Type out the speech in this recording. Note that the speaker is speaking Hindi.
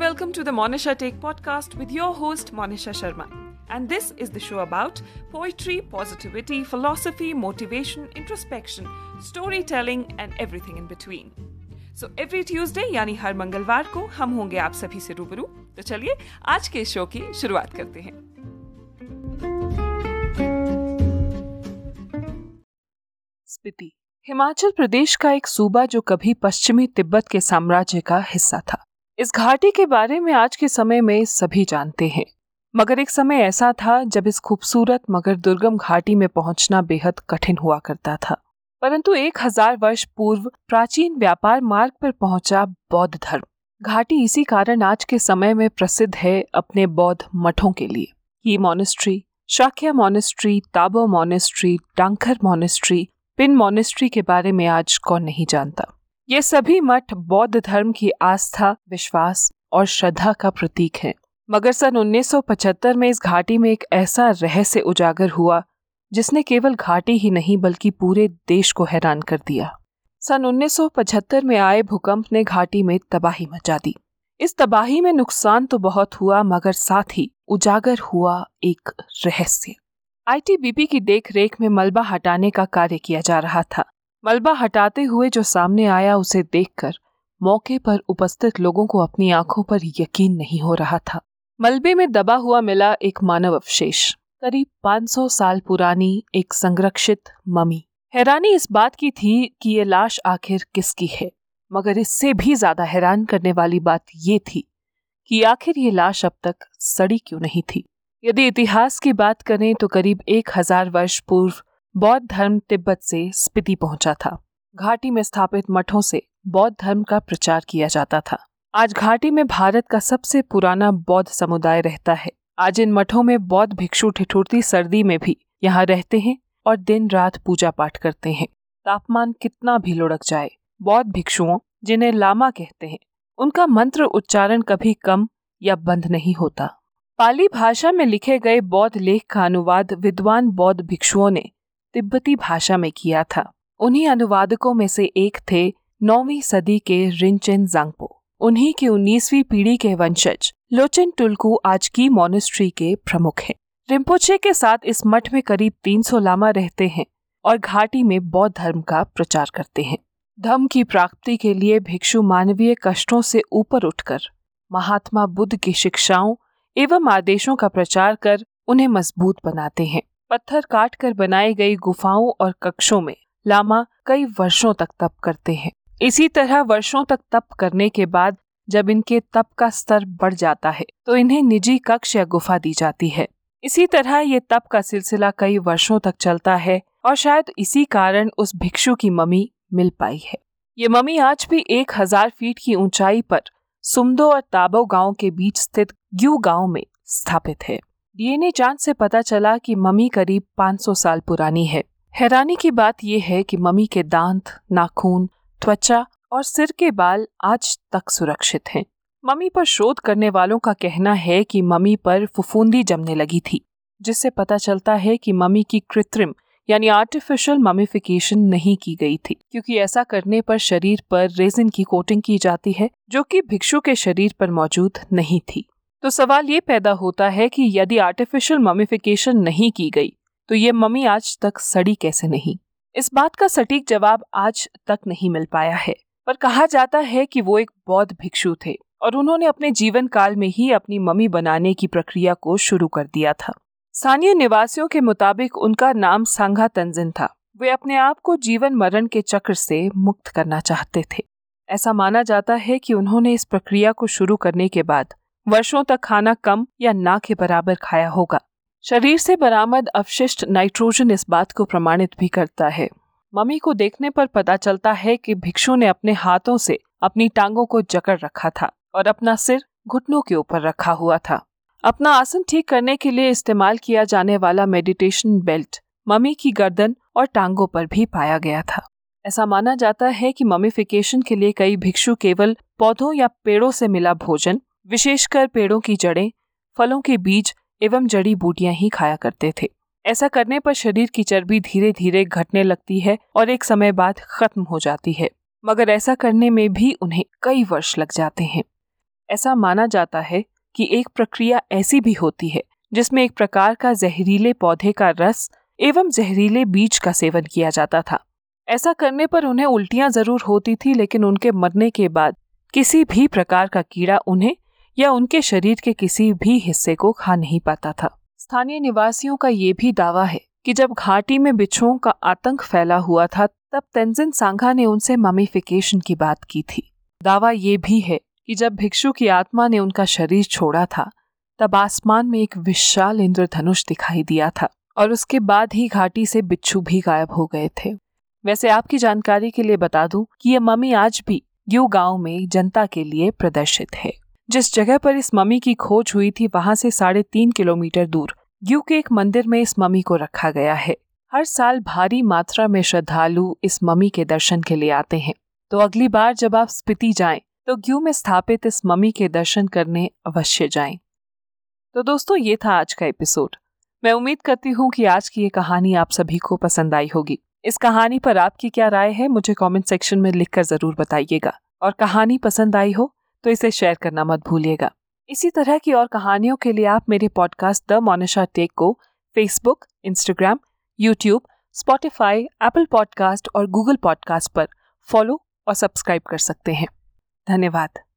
and welcome to the Monisha Take podcast with your host Monisha Sharma. And this is the show about poetry, positivity, philosophy, motivation, introspection, storytelling and everything in between. So every Tuesday यानी हर मंगलवार को हम होंगे आप सभी से रूबरू. तो चलिए आज के शो की शुरुआत करते हैं. स्पिति हिमाचल प्रदेश का एक सूबा जो कभी पश्चिमी तिब्बत के साम्राज्य का हिस्सा था. इस घाटी के बारे में आज के समय में सभी जानते हैं, मगर एक समय ऐसा था जब इस खूबसूरत मगर दुर्गम घाटी में पहुंचना बेहद कठिन हुआ करता था. परंतु 1000 वर्ष पूर्व प्राचीन व्यापार मार्ग पर पहुंचा बौद्ध धर्म. घाटी इसी कारण आज के समय में प्रसिद्ध है अपने बौद्ध मठों के लिए. ये monastery, Shakya monastery, Tabo monastery, Dhankar monastery, Pin monastery के बारे में आज कौन नहीं जानता. ये सभी मठ बौद्ध धर्म की आस्था, विश्वास और श्रद्धा का प्रतीक हैं। मगर सन 1975 में इस घाटी में एक ऐसा रहस्य उजागर हुआ जिसने केवल घाटी ही नहीं बल्कि पूरे देश को हैरान कर दिया. सन 1975 में आए भूकंप ने घाटी में तबाही मचा दी. इस तबाही में नुकसान तो बहुत हुआ, मगर साथ ही उजागर हुआ एक रहस्य. ITBP की देखरेख में मलबा हटाने का कार्य किया जा रहा था. मलबा हटाते हुए जो सामने आया उसे देखकर मौके पर उपस्थित लोगों को अपनी आंखों पर यकीन नहीं हो रहा था. मलबे में दबा हुआ मिला एक मानव अवशेष, करीब 500 साल पुरानी एक संरक्षित ममी. हैरानी इस बात की थी कि ये लाश आखिर किसकी है, मगर इससे भी ज्यादा हैरान करने वाली बात ये थी कि आखिर ये लाश अब तक सड़ी क्यों नहीं थी. यदि इतिहास की बात करें तो करीब 1000 वर्ष पूर्व बौद्ध धर्म तिब्बत से स्पिति पहुंचा था. घाटी में स्थापित मठों से बौद्ध धर्म का प्रचार किया जाता था. आज घाटी में भारत का सबसे पुराना बौद्ध समुदाय रहता है. आज इन मठों में बौद्ध भिक्षु ठिठुरती सर्दी में भी यहाँ रहते हैं और दिन रात पूजा पाठ करते हैं. तापमान कितना भी लुढ़क जाए, बौद्ध भिक्षुओं जिन्हें लामा कहते हैं, उनका मंत्र उच्चारण कभी कम या बंद नहीं होता. पाली भाषा में लिखे गए बौद्ध लेख का अनुवाद विद्वान बौद्ध भिक्षुओं ने तिब्बती भाषा में किया था. उन्हीं अनुवादकों में से एक थे 9वीं सदी के रिंचेन ज़ांगपो. उन्हीं की 19वीं पीढ़ी के वंशज लोचेन टुल्कू आज की मॉनेस्ट्री के प्रमुख हैं. रिम्पोचे के साथ इस मठ में करीब 300 लामा रहते हैं और घाटी में बौद्ध धर्म का प्रचार करते हैं. धर्म की प्राप्ति के लिए भिक्षु मानवीय कष्टों से ऊपर उठकर महात्मा बुद्ध की शिक्षाओं एवं आदेशों का प्रचार कर उन्हें मजबूत बनाते हैं. पत्थर काट कर बनाई गई गुफाओं और कक्षों में लामा कई वर्षों तक तप करते हैं. इसी तरह वर्षों तक तप करने के बाद जब इनके तप का स्तर बढ़ जाता है तो इन्हें निजी कक्ष या गुफा दी जाती है. इसी तरह ये तप का सिलसिला कई वर्षों तक चलता है और शायद इसी कारण उस भिक्षु की ममी मिल पाई है. ये ममी आज भी 1000 फीट की ऊंचाई पर सुमदो और ताबो गांव के बीच स्थित ग्यू गांव में स्थापित है. DNA जांच से पता चला कि ममी करीब 500 साल पुरानी है. हैरानी की बात यह है कि ममी के दांत, नाखून, त्वचा और सिर के बाल आज तक सुरक्षित हैं. ममी पर शोध करने वालों का कहना है कि ममी पर फफूंदी जमने लगी थी, जिससे पता चलता है कि ममी की कृत्रिम यानी आर्टिफिशियल ममीफिकेशन नहीं की गई थी, क्योंकि ऐसा करने पर शरीर पर रेजिन की कोटिंग की जाती है जो कि भिक्षु के शरीर पर मौजूद नहीं थी. तो सवाल ये पैदा होता है कि यदि आर्टिफिशियल ममीफिकेशन नहीं की गई तो ये ममी आज तक सड़ी कैसे नहीं. इस बात का सटीक जवाब आज तक नहीं मिल पाया है, पर कहा जाता है कि वो एक बौद्ध भिक्षु थे और उन्होंने अपने जीवन काल में ही अपनी ममी बनाने की प्रक्रिया को शुरू कर दिया था. स्थानीय निवासियों के मुताबिक उनका नाम सांगा तंजिन था. वे अपने आप को जीवन मरण के चक्र से मुक्त करना चाहते थे. ऐसा माना जाता है कि उन्होंने इस प्रक्रिया को शुरू करने के बाद वर्षों तक खाना कम या ना के बराबर खाया होगा. शरीर से बरामद अवशिष्ट नाइट्रोजन इस बात को प्रमाणित भी करता है. मम्मी को देखने पर पता चलता है कि भिक्षु ने अपने हाथों से अपनी टांगों को जकड़ रखा था और अपना सिर घुटनों के ऊपर रखा हुआ था. अपना आसन ठीक करने के लिए इस्तेमाल किया जाने वाला मेडिटेशन बेल्ट मम्मी की गर्दन और टांगों पर भी पाया गया था. ऐसा माना जाता है कि ममीफिकेशन के लिए कई भिक्षु केवल पौधों या पेड़ों से मिला भोजन, विशेषकर पेड़ों की जड़ें, फलों के बीज एवं जड़ी बूटियां ही खाया करते थे. ऐसा करने पर शरीर की चर्बी धीरे धीरे घटने लगती है और एक समय बाद खत्म हो जाती है, मगर ऐसा करने में भी उन्हें कई वर्ष लग जाते हैं. ऐसा माना जाता है कि एक प्रक्रिया ऐसी भी होती है जिसमें एक प्रकार का जहरीले पौधे का रस एवं जहरीले बीज का सेवन किया जाता था। ऐसा करने पर उन्हें उल्टियां जरूर होती थी, लेकिन उनके मरने के बाद किसी भी प्रकार का कीड़ा उन्हें या उनके शरीर के किसी भी हिस्से को खा नहीं पाता था। स्थानीय निवासियों का ये भी दावा है कि जब घाटी में बिच्छुओं का आतंक फैला हुआ था तब तेंजिन सांघा ने उनसे ममीफिकेशन की बात की थी। दावा ये भी है कि जब भिक्षु की आत्मा ने उनका शरीर छोड़ा था तब आसमान में एक विशाल इंद्रधनुष दिखाई दिया था और उसके बाद ही घाटी से बिच्छू भी गायब हो गए थे। वैसे आपकी जानकारी के लिए बता दूं कि यह ममी आज भी ग्यू गांव में जनता के लिए प्रदर्शित है। जिस जगह पर इस ममी की खोज हुई थी वहां से 3.5 किलोमीटर दूर ग्यू के एक मंदिर में इस ममी को रखा गया है। हर साल भारी मात्रा में श्रद्धालु इस ममी के दर्शन के लिए आते हैं, तो अगली बार जब आप स्पीति जाएं तो ग्यू में स्थापित इस ममी के दर्शन करने अवश्य जाएं। तो दोस्तों, ये था आज का एपिसोड। मैं उम्मीद करती हूँ कि आज की ये कहानी आप सभी को पसंद आई होगी। इस कहानी पर आपकी क्या राय है मुझे कॉमेंट सेक्शन में लिखकर जरूर बताइएगा, और कहानी पसंद आई हो तो इसे शेयर करना मत भूलिएगा। इसी तरह की और कहानियों के लिए आप मेरे पॉडकास्ट द मोनिशा टेक को Facebook, Instagram, YouTube, Spotify, Apple podcast और गूगल पॉडकास्ट पर फॉलो और सब्सक्राइब कर सकते हैं। धन्यवाद।